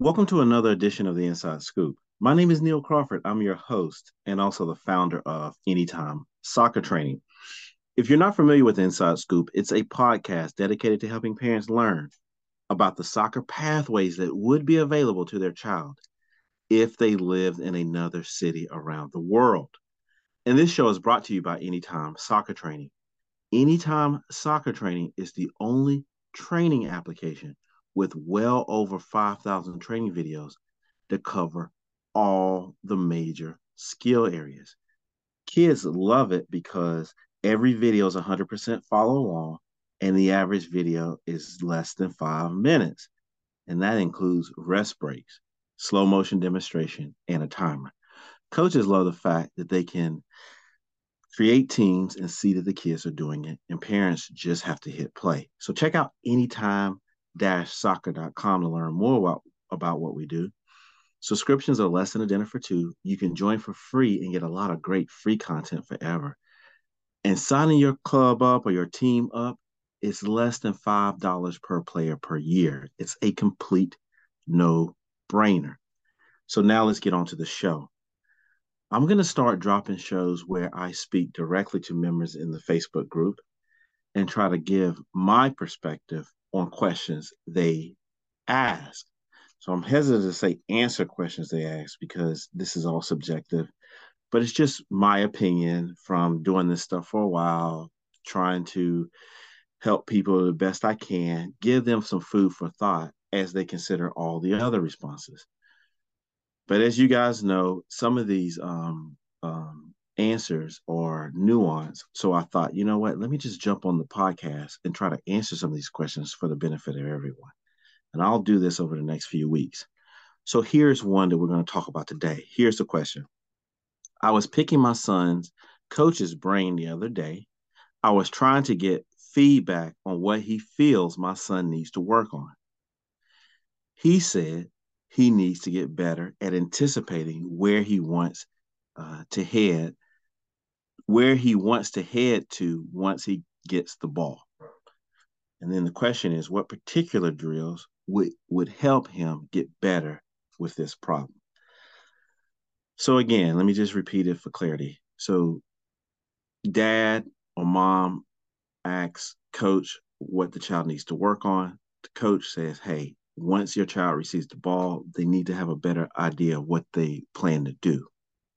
Welcome to another edition of the Inside Scoop. My name is Neil Crawford. I'm your host and also the founder of Anytime Soccer Training. If you're not familiar with Inside Scoop, it's a podcast dedicated to helping parents learn about the soccer pathways that would be available to their child if they lived in another city around the world. And this show is brought to you by Anytime Soccer Training. Anytime Soccer Training is the only training application with well over 5,000 training videos to cover all the major skill areas. Kids love it because every video is 100% follow along, and the average video is less than 5 minutes. And that includes rest breaks, slow motion demonstration, and a timer. Coaches love the fact that they can create teams and see that the kids are doing it, and parents just have to hit play. So check out anytime-soccer.com to learn more about what we do. Subscriptions are less than a dinner for two. You can join for free and get a lot of great free content forever. And signing your club up or your team up is less than $5 per player per year. It's a complete no-brainer. So now let's get on to the show. I'm going to start dropping shows where I speak directly to members in the Facebook group and try to give my perspective on questions they ask. So I'm hesitant to say answer questions they ask because this is all subjective, but it's just my opinion from doing this stuff for a while, trying to help people the best I can, give them some food for thought as they consider all the other responses. But as you guys know, some of these answers are nuanced. So I thought, you know what, let me just jump on the podcast and try to answer some of these questions for the benefit of everyone. And I'll do this over the next few weeks. So here's one that we're going to talk about today. Here's the question. I was picking my son's coach's brain the other day. I was trying to get feedback on what he feels my son needs to work on. He said he needs to get better at anticipating where he wants to head to once he gets the ball. And then the question is, what particular drills would help him get better with this problem? So again, let me just repeat it for clarity. So dad or mom asks coach what the child needs to work on. The coach says, hey, once your child receives the ball, they need to have a better idea of what they plan to do.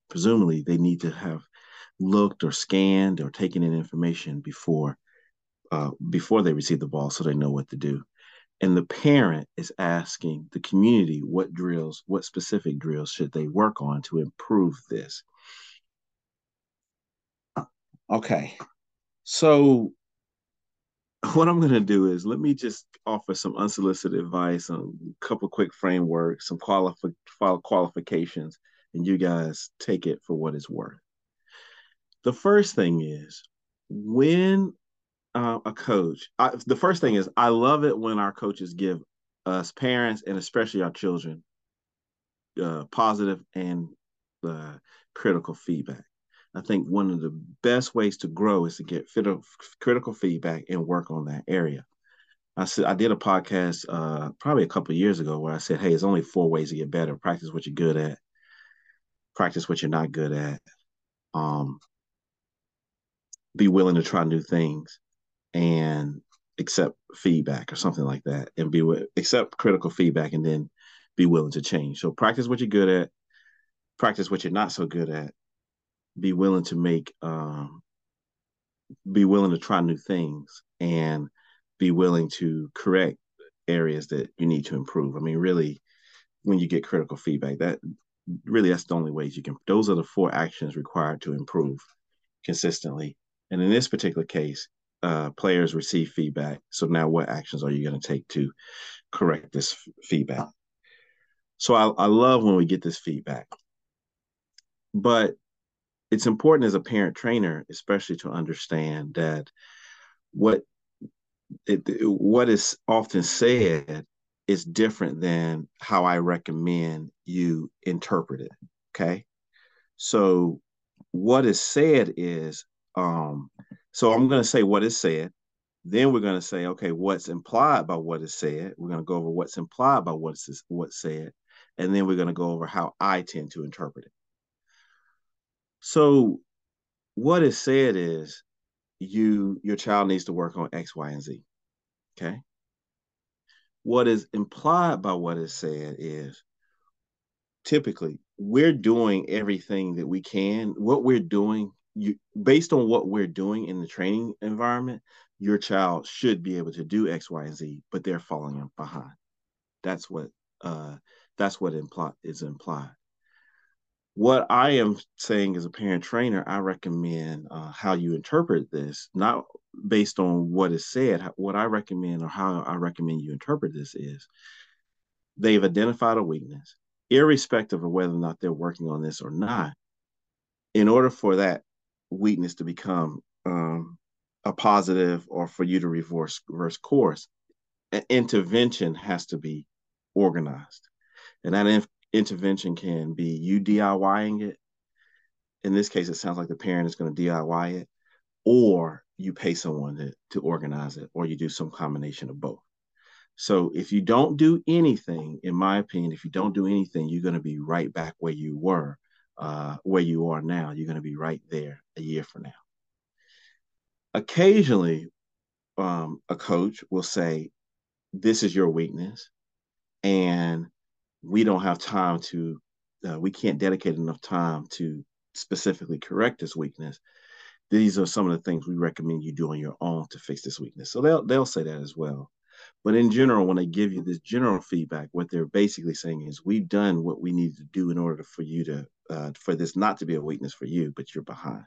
Presumably, they need to have looked or scanned or taken in information before they receive the ball so they know what to do. And the parent is asking the community what specific drills should they work on to improve this. Okay, so what I'm going to do is let me just offer some unsolicited advice, a couple quick frameworks, some qualifications, and you guys take it for what it's worth. The first thing is I love it when our coaches give us parents and especially our children positive and critical feedback. I think one of the best ways to grow is to get critical feedback and work on that area. I did a podcast probably a couple of years ago where I said, hey, there's only 4 ways to get better. Practice what you're good at. Practice what you're not good at. Be willing to try new things and accept feedback or something like that, and accept critical feedback and then be willing to change. So practice what you're good at. Practice what you're not so good at. Be willing to try new things and be willing to correct areas that you need to improve. I mean, really, when you get critical feedback, that's the only ways you can. Those are the 4 actions required to improve consistently. And in this particular case, players receive feedback. So now what actions are you going to take to correct this feedback? So I love when we get this feedback, but it's important as a parent trainer, especially to understand that what is often said is different than how I recommend you interpret it, okay? So what is said is, so I'm going to say what is said, Then we're going to say, okay, what's implied by what is said? We're going to go over what's implied by what's said. And then we're going to go over how I tend to interpret it. So what is said is your child needs to work on X, Y, and Z. Okay. What is implied by what is said is typically we're doing everything that we can. What we're doing, based on what we're doing in the training environment, your child should be able to do X, Y, and Z, but they're falling behind. That's what is implied. What I am saying as a parent trainer, I recommend how you interpret this, not based on what is said. What I recommend, or how I recommend you interpret this, is they've identified a weakness, irrespective of whether or not they're working on this or not. In order for that weakness to become a positive, or for you to reverse course, an intervention has to be organized. And that intervention can be you DIYing it. In this case, it sounds like the parent is going to DIY it, or you pay someone to organize it, or you do some combination of both. So if you don't do anything, in my opinion, if you don't do anything, you're going to be right back where you were, where you are now. You're going to be right there a year from now. Occasionally, a coach will say, this is your weakness, and we don't have time to, we can't dedicate enough time to specifically correct this weakness. These are some of the things we recommend you do on your own to fix this weakness. So they'll say that as well. But in general, when they give you this general feedback, what they're basically saying is, we've done what we need to do in order for you to, for this not to be a weakness for you, but you're behind.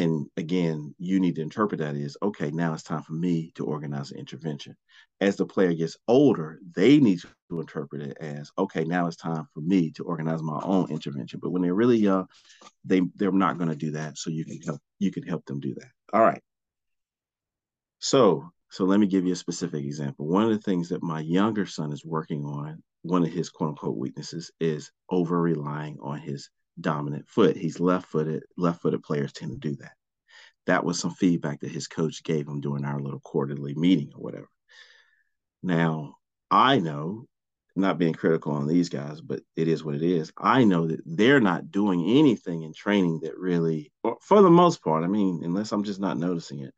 And again, you need to interpret that as, okay, now it's time for me to organize an intervention. As the player gets older, they need to interpret it as, okay, now it's time for me to organize my own intervention. But when they're really young, they're not going to do that. So you can help them do that. All right. So let me give you a specific example. One of the things that my younger son is working on, one of his quote unquote weaknesses, is over-relying on his dominant foot. He's left-footed. Left-footed players tend to do that. That was some feedback that his coach gave him during our little quarterly meeting or whatever. Now, I know, not being critical on these guys, but it is what it is. I know that they're not doing anything in training that really, or for the most part, I mean, unless I'm just not noticing it,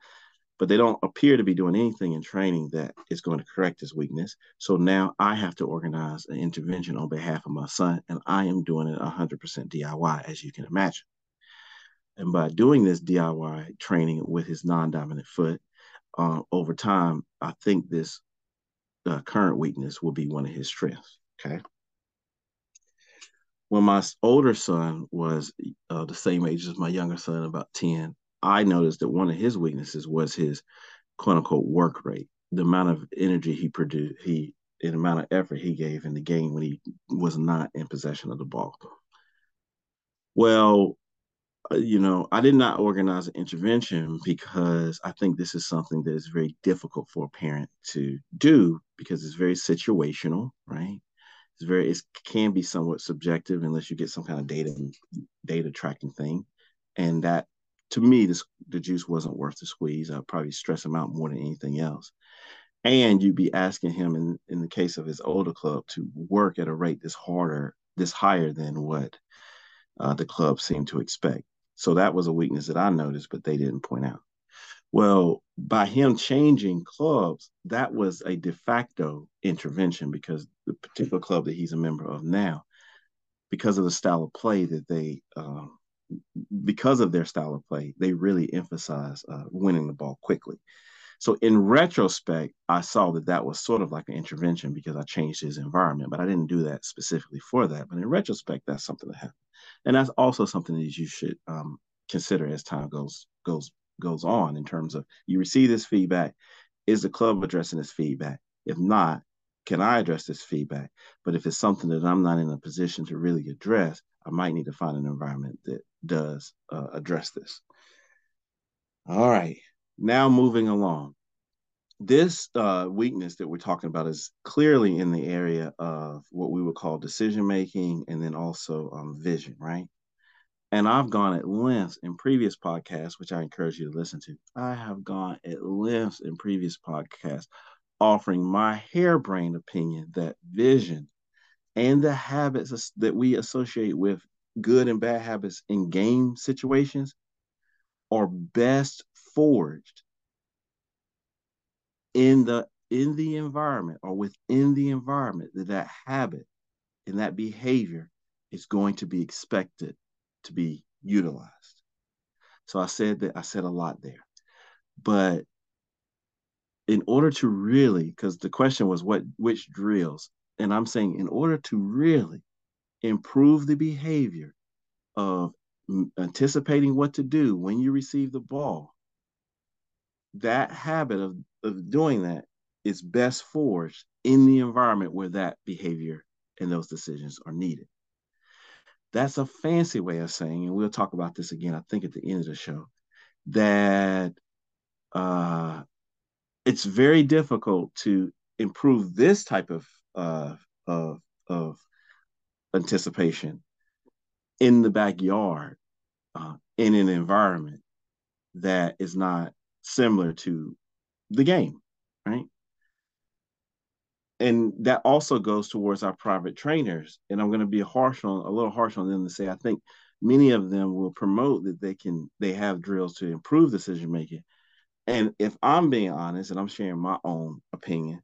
but they don't appear to be doing anything in training that is going to correct his weakness. So now I have to organize an intervention on behalf of my son, and I am doing it 100% DIY, as you can imagine. And by doing this DIY training with his non-dominant foot, over time, I think this current weakness will be one of his strengths, okay? When my older son was the same age as my younger son, about 10, I noticed that one of his weaknesses was his quote unquote work rate, the amount of energy he produced, the amount of effort he gave in the game when he was not in possession of the ball. Well, I did not organize an intervention because I think this is something that is very difficult for a parent to do because it's very situational, right? It can be somewhat subjective unless you get some kind of data tracking thing. And that, to me, the juice wasn't worth the squeeze. I'd probably stress him out more than anything else. And you'd be asking him, in the case of his older club, to work at a rate this higher than what the club seemed to expect. So that was a weakness that I noticed, but they didn't point out. Well, by him changing clubs, that was a de facto intervention because the particular club that he's a member of now, because of the style of play that they because of their style of play, they really emphasize winning the ball quickly. So in retrospect, I saw that was sort of like an intervention because I changed his environment, but I didn't do that specifically for that. But in retrospect, that's something that happened. And that's also something that you should consider as time goes on, in terms of, you receive this feedback. Is the club addressing this feedback? If not, can I address this feedback? But if it's something that I'm not in a position to really address, I might need to find an environment that does address this. All right, now moving along. This weakness that we're talking about is clearly in the area of what we would call decision-making, and then also vision, right? And I've gone at lengths in previous podcasts, which I encourage you to listen to. I have gone at lengths in previous podcasts offering my harebrained opinion that vision and the habits that we associate with good and bad habits in game situations are best forged in the environment or within the environment that habit and that behavior is going to be expected to be utilized. So I said a lot there, but in order to really, because the question was which drills, and I'm saying in order to really improve the behavior of anticipating what to do when you receive the ball, that habit of doing that is best forged in the environment where that behavior and those decisions are needed. That's a fancy way of saying, and we'll talk about this again, I think at the end of the show, that it's very difficult to improve this type of anticipation in the backyard in an environment that is not similar to the game, right? And that also goes towards our private trainers. And I'm going to be a little harsh on them to say, I think many of them will promote that they have drills to improve decision-making. And if I'm being honest, and I'm sharing my own opinion,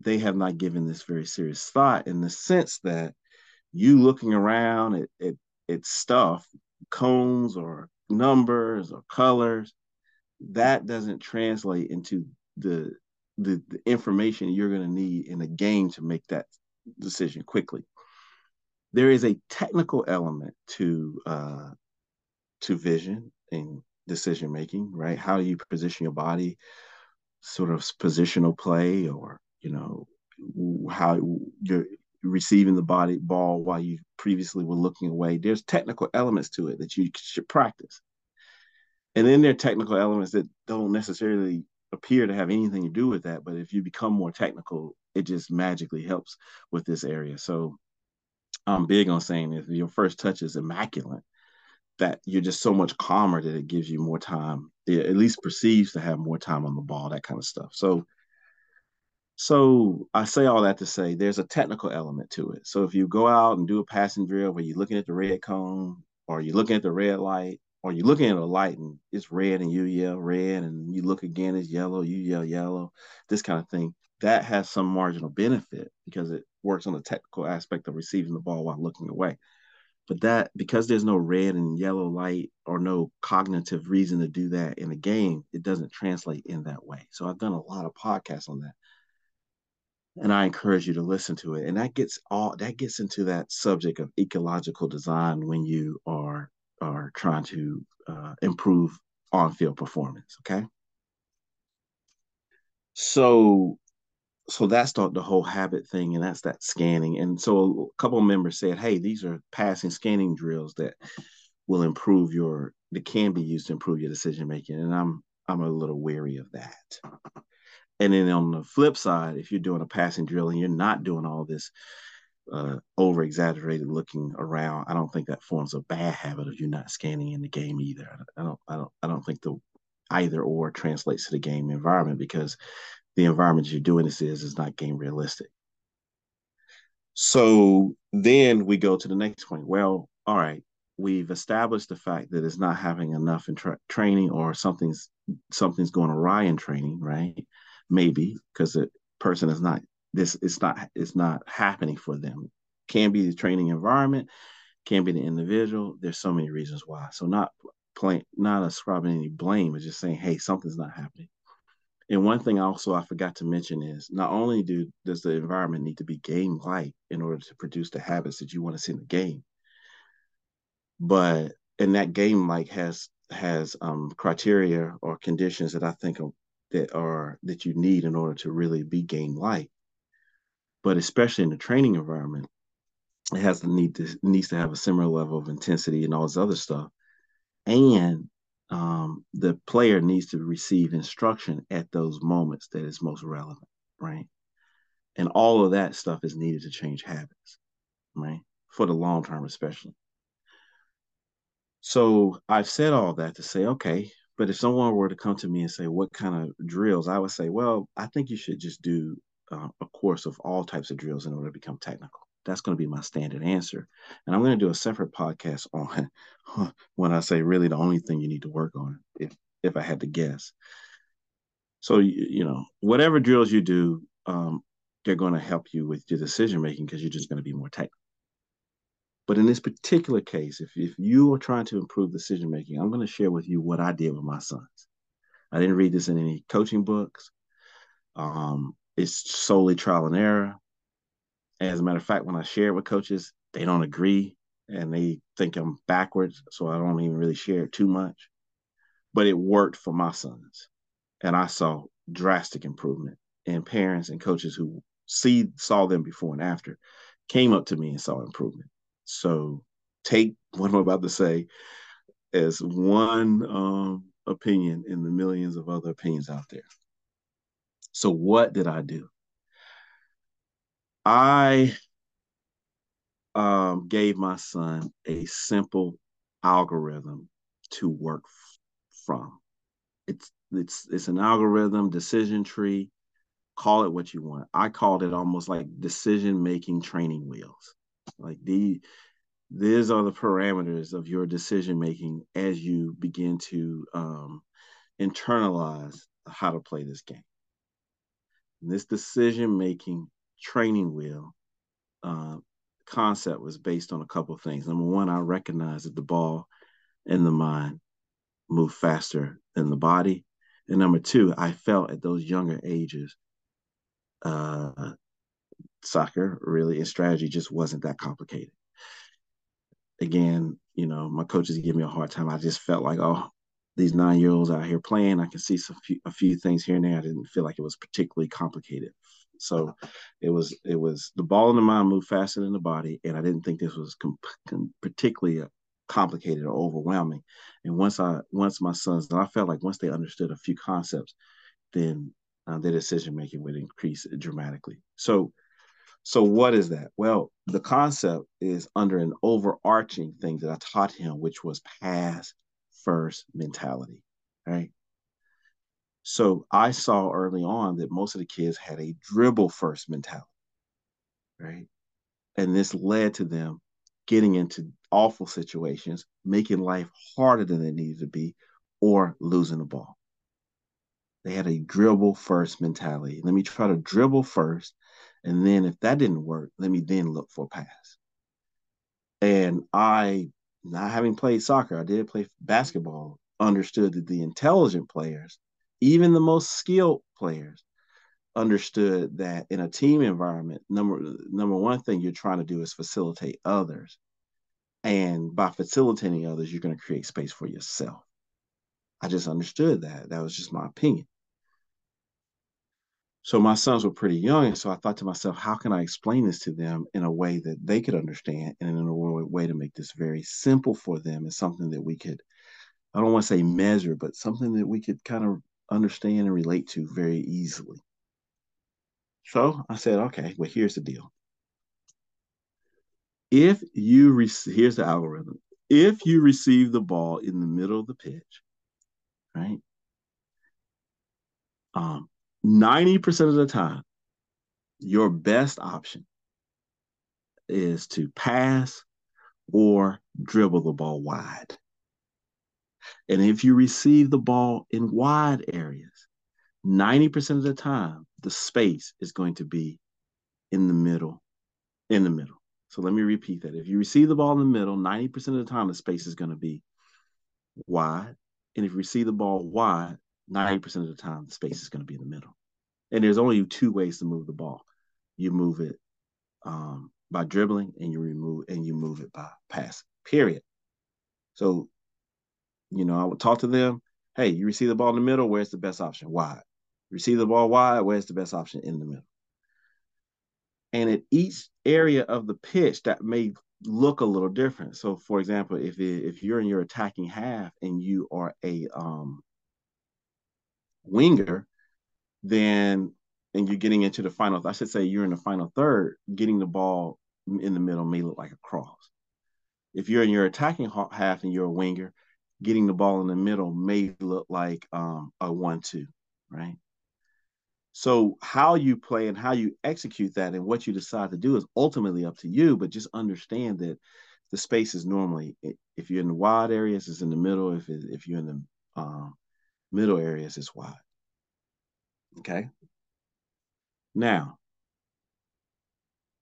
they have not given this very serious thought, in the sense that you looking around at stuff, cones or numbers or colors, that doesn't translate into the information you're going to need in a game to make that decision quickly. There is a technical element to vision and decision making, right? How do you position your body, sort of positional play, or how you're receiving the ball while you previously were looking away. There's technical elements to it that you should practice, and then there are technical elements that don't necessarily appear to have anything to do with that, but if you become more technical, it just magically helps with this area. So I'm big on saying if your first touch is immaculate, that you're just so much calmer that it gives you more time, it at least perceives to have more time on the ball, that kind of stuff. So I say all that to say there's a technical element to it. So if you go out and do a passing drill where you're looking at the red cone, or you're looking at the red light, or you're looking at a light and it's red and you yell red, and you look again, it's yellow, you yell yellow, this kind of thing, that has some marginal benefit because it works on the technical aspect of receiving the ball while looking away. But that, because there's no red and yellow light or no cognitive reason to do that in a game, it doesn't translate in that way. So I've done a lot of podcasts on that, and I encourage you to listen to it. And that gets into that subject of ecological design when you are trying to improve on-field performance, okay? So that's the whole habit thing, and that's that scanning. And so a couple of members said, hey, these are passing scanning drills that can be used to improve your decision-making, and I'm a little wary of that. And then on the flip side, if you're doing a passing drill and you're not doing all this over-exaggerated looking around, I don't think that forms a bad habit of you not scanning in the game either. I don't think the either or translates to the game environment, because the environment you're doing this is not game realistic. So then we go to the next point. Well, all right, we've established the fact that it's not having enough in training, or something's going awry in training, right? Maybe because the person is not it's not happening for them. Can be the training environment, can be the individual. There's so many reasons why. So not ascribing any blame, but just saying, hey, something's not happening. And one thing also I forgot to mention is not only does the environment need to be game-like in order to produce the habits that you want to see in the game, but and that game-like has criteria or conditions that I think that you need in order to really be game-like. But especially in the training environment, it has the needs to have a similar level of intensity and all this other stuff. And the player needs to receive instruction at those moments that is most relevant, right? And all of that stuff is needed to change habits, right? For the long term, especially. So I've said all that to say, okay, but if someone were to come to me and say, what kind of drills, I would say, well, I think you should just do a course of all types of drills in order to become technical. That's going to be my standard answer. And I'm going to do a separate podcast on when I say really the only thing you need to work on, if I had to guess. So, you know, whatever drills you do, they're going to help you with your decision-making because you're just going to be more technical. But in this particular case, if you are trying to improve decision-making, I'm going to share with you what I did with my sons. I didn't read this in any coaching books. It's solely trial and error. As a matter of fact, when I share it with coaches, they don't agree and they think I'm backwards. So I don't even really share it too much, but it worked for my sons. And I saw drastic improvement in parents and coaches who saw them before and after came up to me and saw improvement. So take what I'm about to say as one opinion in the millions of other opinions out there. So what did I do? I gave my son a simple algorithm to work from. It's an algorithm, decision tree, call it what you want. I called it almost like decision-making training wheels. Like these are the parameters of your decision-making as you begin to internalize how to play this game. And this decision-making training wheel concept was based on a couple of things. Number one, I recognized that the ball and the mind move faster than the body. And number two, I felt at those younger ages, soccer really and strategy just wasn't that complicated. Again, you know, my coaches give me a hard time. I just felt like, oh, these 9-year-olds out here playing, I can see a few things here and there. I didn't feel like it was particularly complicated. So it was the ball in the mind moved faster than the body. And I didn't think this was particularly complicated or overwhelming. And once my sons, I felt like once they understood a few concepts, then their decision-making would increase dramatically. So what is that? Well, the concept is under an overarching thing that I taught him, which was pass first mentality, right? So I saw early on that most of the kids had a dribble first mentality, right? And this led to them getting into awful situations, making life harder than it needed to be, or losing the ball. They had a dribble first mentality. Let me try to dribble first, and then if that didn't work, let me then look for a pass. And I, not having played soccer, I did play basketball, understood that the intelligent players, even the most skilled players, understood that in a team environment, number one thing you're trying to do is facilitate others. And by facilitating others, you're going to create space for yourself. I just understood that. That was just my opinion. So my sons were pretty young. And so I thought to myself, how can I explain this to them in a way that they could understand and in a way to make this very simple for them and something that we could, I don't want to say measure, but something that we could kind of understand and relate to very easily. So I said, okay, well, here's the deal. Here's the algorithm. If you receive the ball in the middle of the pitch, right? 90% of the time, your best option is to pass or dribble the ball wide. And if you receive the ball in wide areas, 90% of the time, the space is going to be in the middle. So let me repeat that. If you receive the ball in the middle, 90% of the time, the space is going to be wide. And if you receive the ball wide, 90% of the time, the space is going to be in the middle. And there's only two ways to move the ball. You move it by dribbling and you move it by pass, period. So, you know, I would talk to them. Hey, you receive the ball in the middle, where's the best option? Wide. Receive the ball wide, where's the best option? In the middle. And at each area of the pitch, that may look a little different. So, for example, if you're in your attacking half and you are a winger, then and you're getting into the final, I should say you're in the final third, getting the ball in the middle may look like a cross. if you're in your attacking half and you're a winger, getting the ball in the middle may look like a 1-2, right? So how you play and how you execute that and what you decide to do is ultimately up to you, but just understand that the space is normally, if you're in the wide areas, it's in the middle. If you're in the middle areas, it's wide. Okay? Now,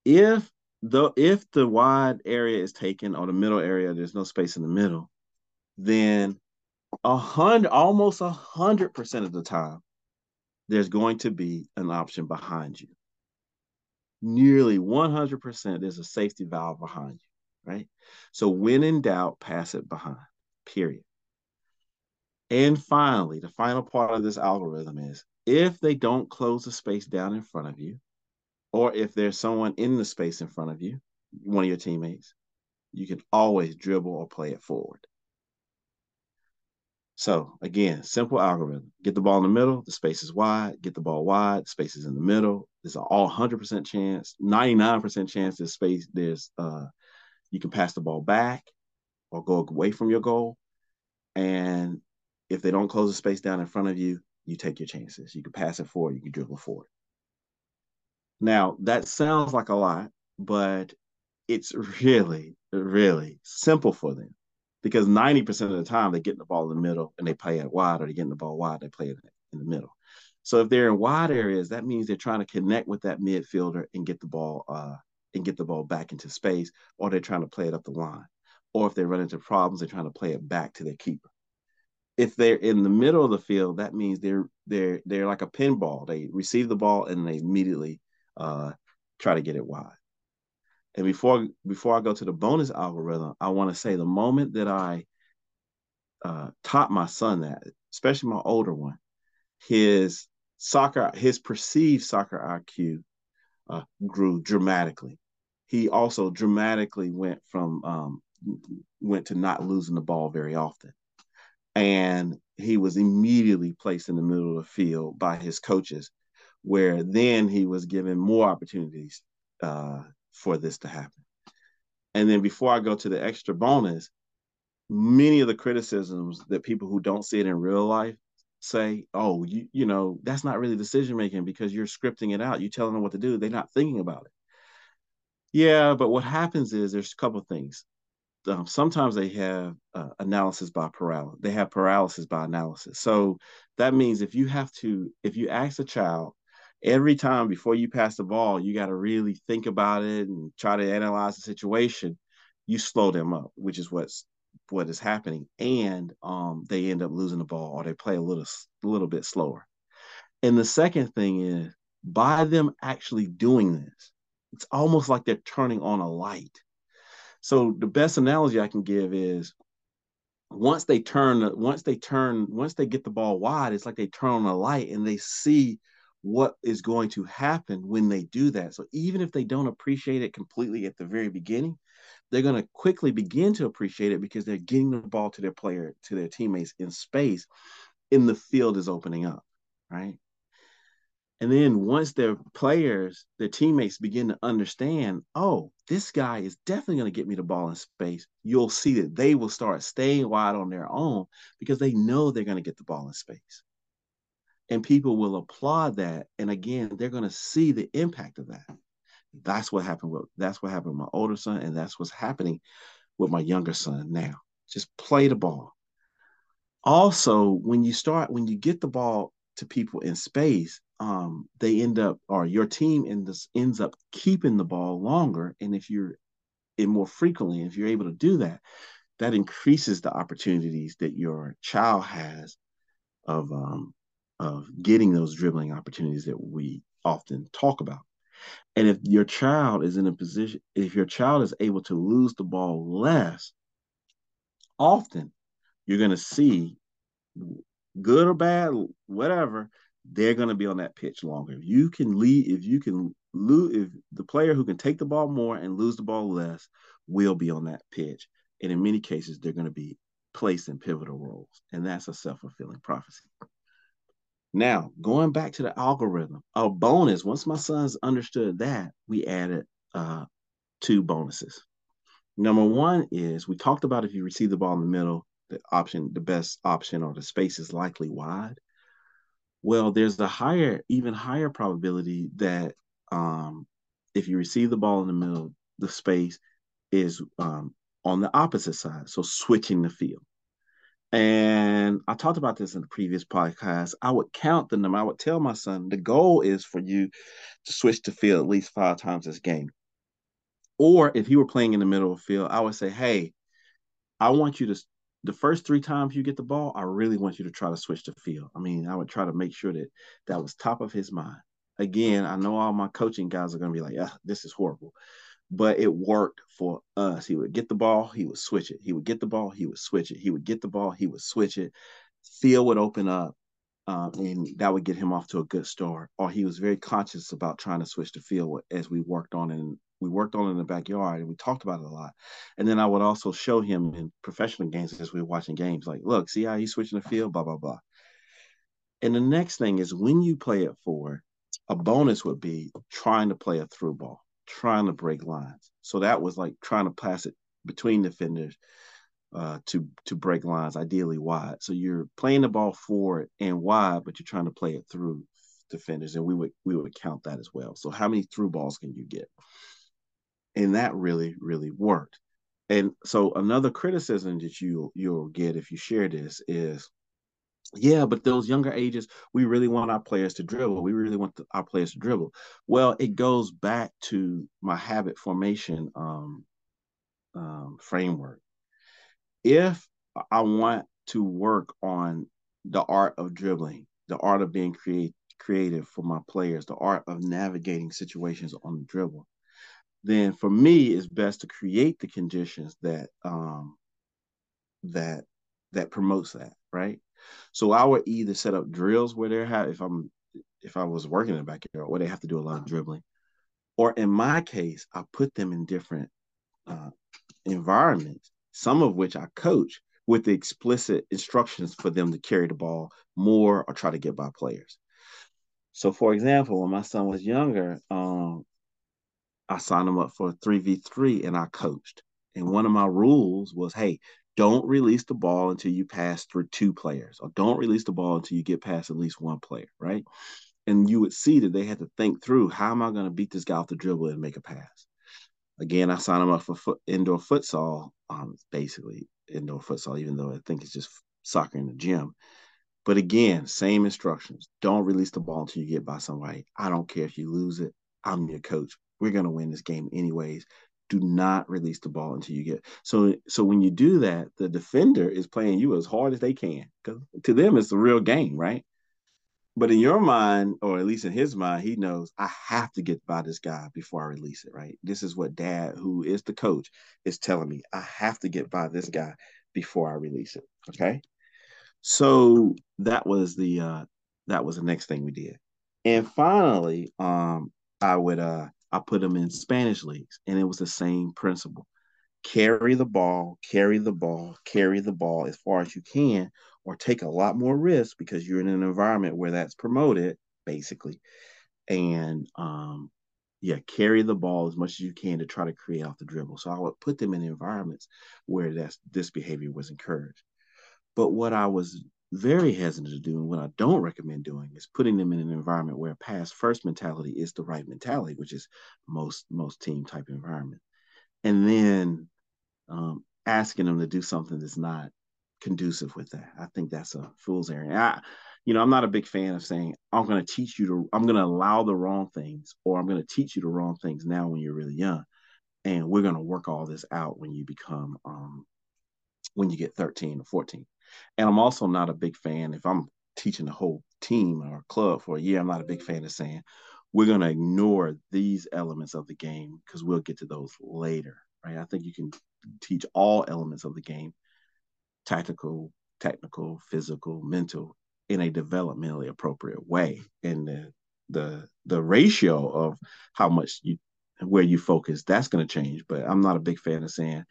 if the wide area is taken or the middle area, there's no space in the middle, then almost 100% of the time, there's going to be an option behind you. Nearly 100%, there's a safety valve behind you, right? So when in doubt, pass it behind, period. And finally, the final part of this algorithm is, if they don't close the space down in front of you, or if there's someone in the space in front of you, one of your teammates, you can always dribble or play it forward. So again, simple algorithm. Get the ball in the middle, the space is wide. Get the ball wide, the space is in the middle. There's an all 100% chance, 99% chance there's space. There's you can pass the ball back or go away from your goal. And if they don't close the space down in front of you, you take your chances. You can pass it forward, you can dribble forward. Now, that sounds like a lot, but it's really, really simple for them. Because 90% of the time they get the ball in the middle and they play it wide, or they get the ball wide, they play it in the middle. So if they're in wide areas, that means they're trying to connect with that midfielder and get the ball back into space, or they're trying to play it up the line. Or if they run into problems, they're trying to play it back to their keeper. If they're in the middle of the field, that means they're like a pinball. They receive the ball and they immediately try to get it wide. And before I go to the bonus algorithm, I want to say the moment that I taught my son that, especially my older one, his perceived soccer IQ grew dramatically. He also dramatically went from went to not losing the ball very often, and he was immediately placed in the middle of the field by his coaches, where then he was given more opportunities for this to happen. And then before I go to the extra bonus, many of the criticisms that people who don't see it in real life say, oh, you know, that's not really decision-making because you're scripting it out. You're telling them what to do. They're not thinking about it. Yeah, but what happens is there's a couple of things. Sometimes they have paralysis by analysis. So that means if you ask a child, every time before you pass the ball, you got to really think about it and try to analyze the situation. You slow them up, which is what is happening. And they end up losing the ball, or they play a little bit slower. And the second thing is, by them actually doing this, it's almost like they're turning on a light. So the best analogy I can give is, once they get the ball wide, it's like they turn on a light and they see what is going to happen when they do that. So even if they don't appreciate it completely at the very beginning, they're going to quickly begin to appreciate it because they're getting the ball to their player, to their teammates in space, and the field is opening up, right? And then once their teammates begin to understand, oh, this guy is definitely going to get me the ball in space, you'll see that they will start staying wide on their own because they know they're going to get the ball in space. And people will applaud that. And again, they're going to see the impact of that. That's what happened with my older son. And that's what's happening with my younger son now. Just play the ball. Also, when you get the ball to people in space, your team ends up keeping the ball longer. And if you're in more frequently, if you're able to do that, that increases the opportunities that your child has of getting those dribbling opportunities that we often talk about. And if your child is in a position, if your child is able to lose the ball less often, you're going to see, good or bad, whatever, they're going to be on that pitch longer. If the player who can take the ball more and lose the ball less will be on that pitch. And in many cases, they're going to be placed in pivotal roles. And that's a self-fulfilling prophecy. Now, going back to the algorithm, a bonus, once my sons understood that, we added 2 bonuses. Number one is, we talked about if you receive the ball in the middle, the best option, or the space is likely wide. Well, there's the even higher probability that if you receive the ball in the middle, the space is on the opposite side. So switching the field. And I talked about this in the previous podcast. I would count the number. I would tell my son, the goal is for you to switch the field at least 5 times this game. Or if you were playing in the middle of the field, I would say, hey, I want you to, the first 3 times you get the ball, I really want you to try to switch the field. I mean, I would try to make sure that that was top of his mind. Again, I know all my coaching guys are going to be like, this is horrible. But it worked for us. He would get the ball, he would switch it. He would get the ball, he would switch it. He would get the ball, he would switch it. Field would open up, and that would get him off to a good start. Or he was very conscious about trying to switch the field as we worked on in the backyard, and we talked about it a lot. And then I would also show him in professional games as we were watching games, like, look, see how he's switching the field, blah, blah, blah. And the next thing is, when you play it forward, a bonus would be trying to play a through ball, trying to break lines. So that was like trying to pass it between defenders to break lines, ideally wide. So you're playing the ball forward and wide, but you're trying to play it through defenders, and we would count that as well. So how many through balls can you get? And that really, really worked. And so another criticism that you'll get if you share this is, yeah, but those younger ages, we really want our players to dribble. We really want our players to dribble. Well, it goes back to my habit formation framework. If I want to work on the art of dribbling, the art of being creative for my players, the art of navigating situations on the dribble, then for me, it's best to create the conditions that that promotes that, right? So I would either set up drills where they're if I was working in the backyard, where they have to do a lot of dribbling, or in my case, I put them in different environments, some of which I coach with the explicit instructions for them to carry the ball more or try to get by players. So, for example, when my son was younger, I signed him up for a 3v3 and I coached. And one of my rules was, hey, don't release the ball until you pass through 2 players, or don't release the ball until you get past at least 1 player, right? And you would see that they had to think through, how am I going to beat this guy off the dribble and make a pass? Again, I signed him up for indoor futsal, basically indoor futsal, even though I think it's just soccer in the gym. But again, same instructions. Don't release the ball until you get by somebody. I don't care if you lose it. I'm your coach. We're going to win this game anyways. Do not release the ball until you get. So when you do that, the defender is playing you as hard as they can. To them, it's the real game, right? But in your mind, or at least in his mind, he knows, I have to get by this guy before I release it, right? This is what dad, who is the coach, is telling me. I have to get by this guy before I release it, okay? So that was the next thing we did. And finally, I put them in Spanish leagues, and it was the same principle. Carry the ball, carry the ball, carry the ball as far as you can, or take a lot more risk because you're in an environment where that's promoted, basically. And, carry the ball as much as you can to try to create off the dribble. So I would put them in environments where this behavior was encouraged. But what I was very hesitant to do, and what I don't recommend doing, is putting them in an environment where pass first mentality is the right mentality, which is most team type environment, and then asking them to do something that's not conducive with that. I think that's a fool's errand. I'm not a big fan of saying, I'm going to allow the wrong things, or I'm going to teach you the wrong things now when you're really young, and we're going to work all this out when you become when you get 13 or 14. And I'm also not a big fan, if I'm teaching the whole team or club for a year, I'm not a big fan of saying, we're going to ignore these elements of the game because we'll get to those later, right? I think you can teach all elements of the game, tactical, technical, physical, mental, in a developmentally appropriate way. And the ratio of how much where you focus, that's going to change. But I'm not a big fan of saying,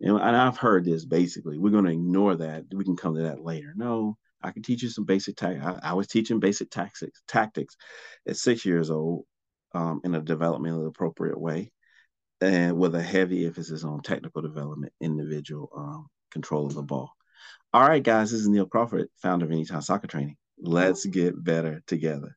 and I've heard this, basically, we're going to ignore that. We can come to that later. No, I can teach you some basic tactics. I was teaching basic tactics at 6 years old in a developmentally appropriate way. and with a heavy emphasis on technical development, individual control of the ball. All right, guys, this is Neil Crawford, founder of Anytime Soccer Training. Let's get better together.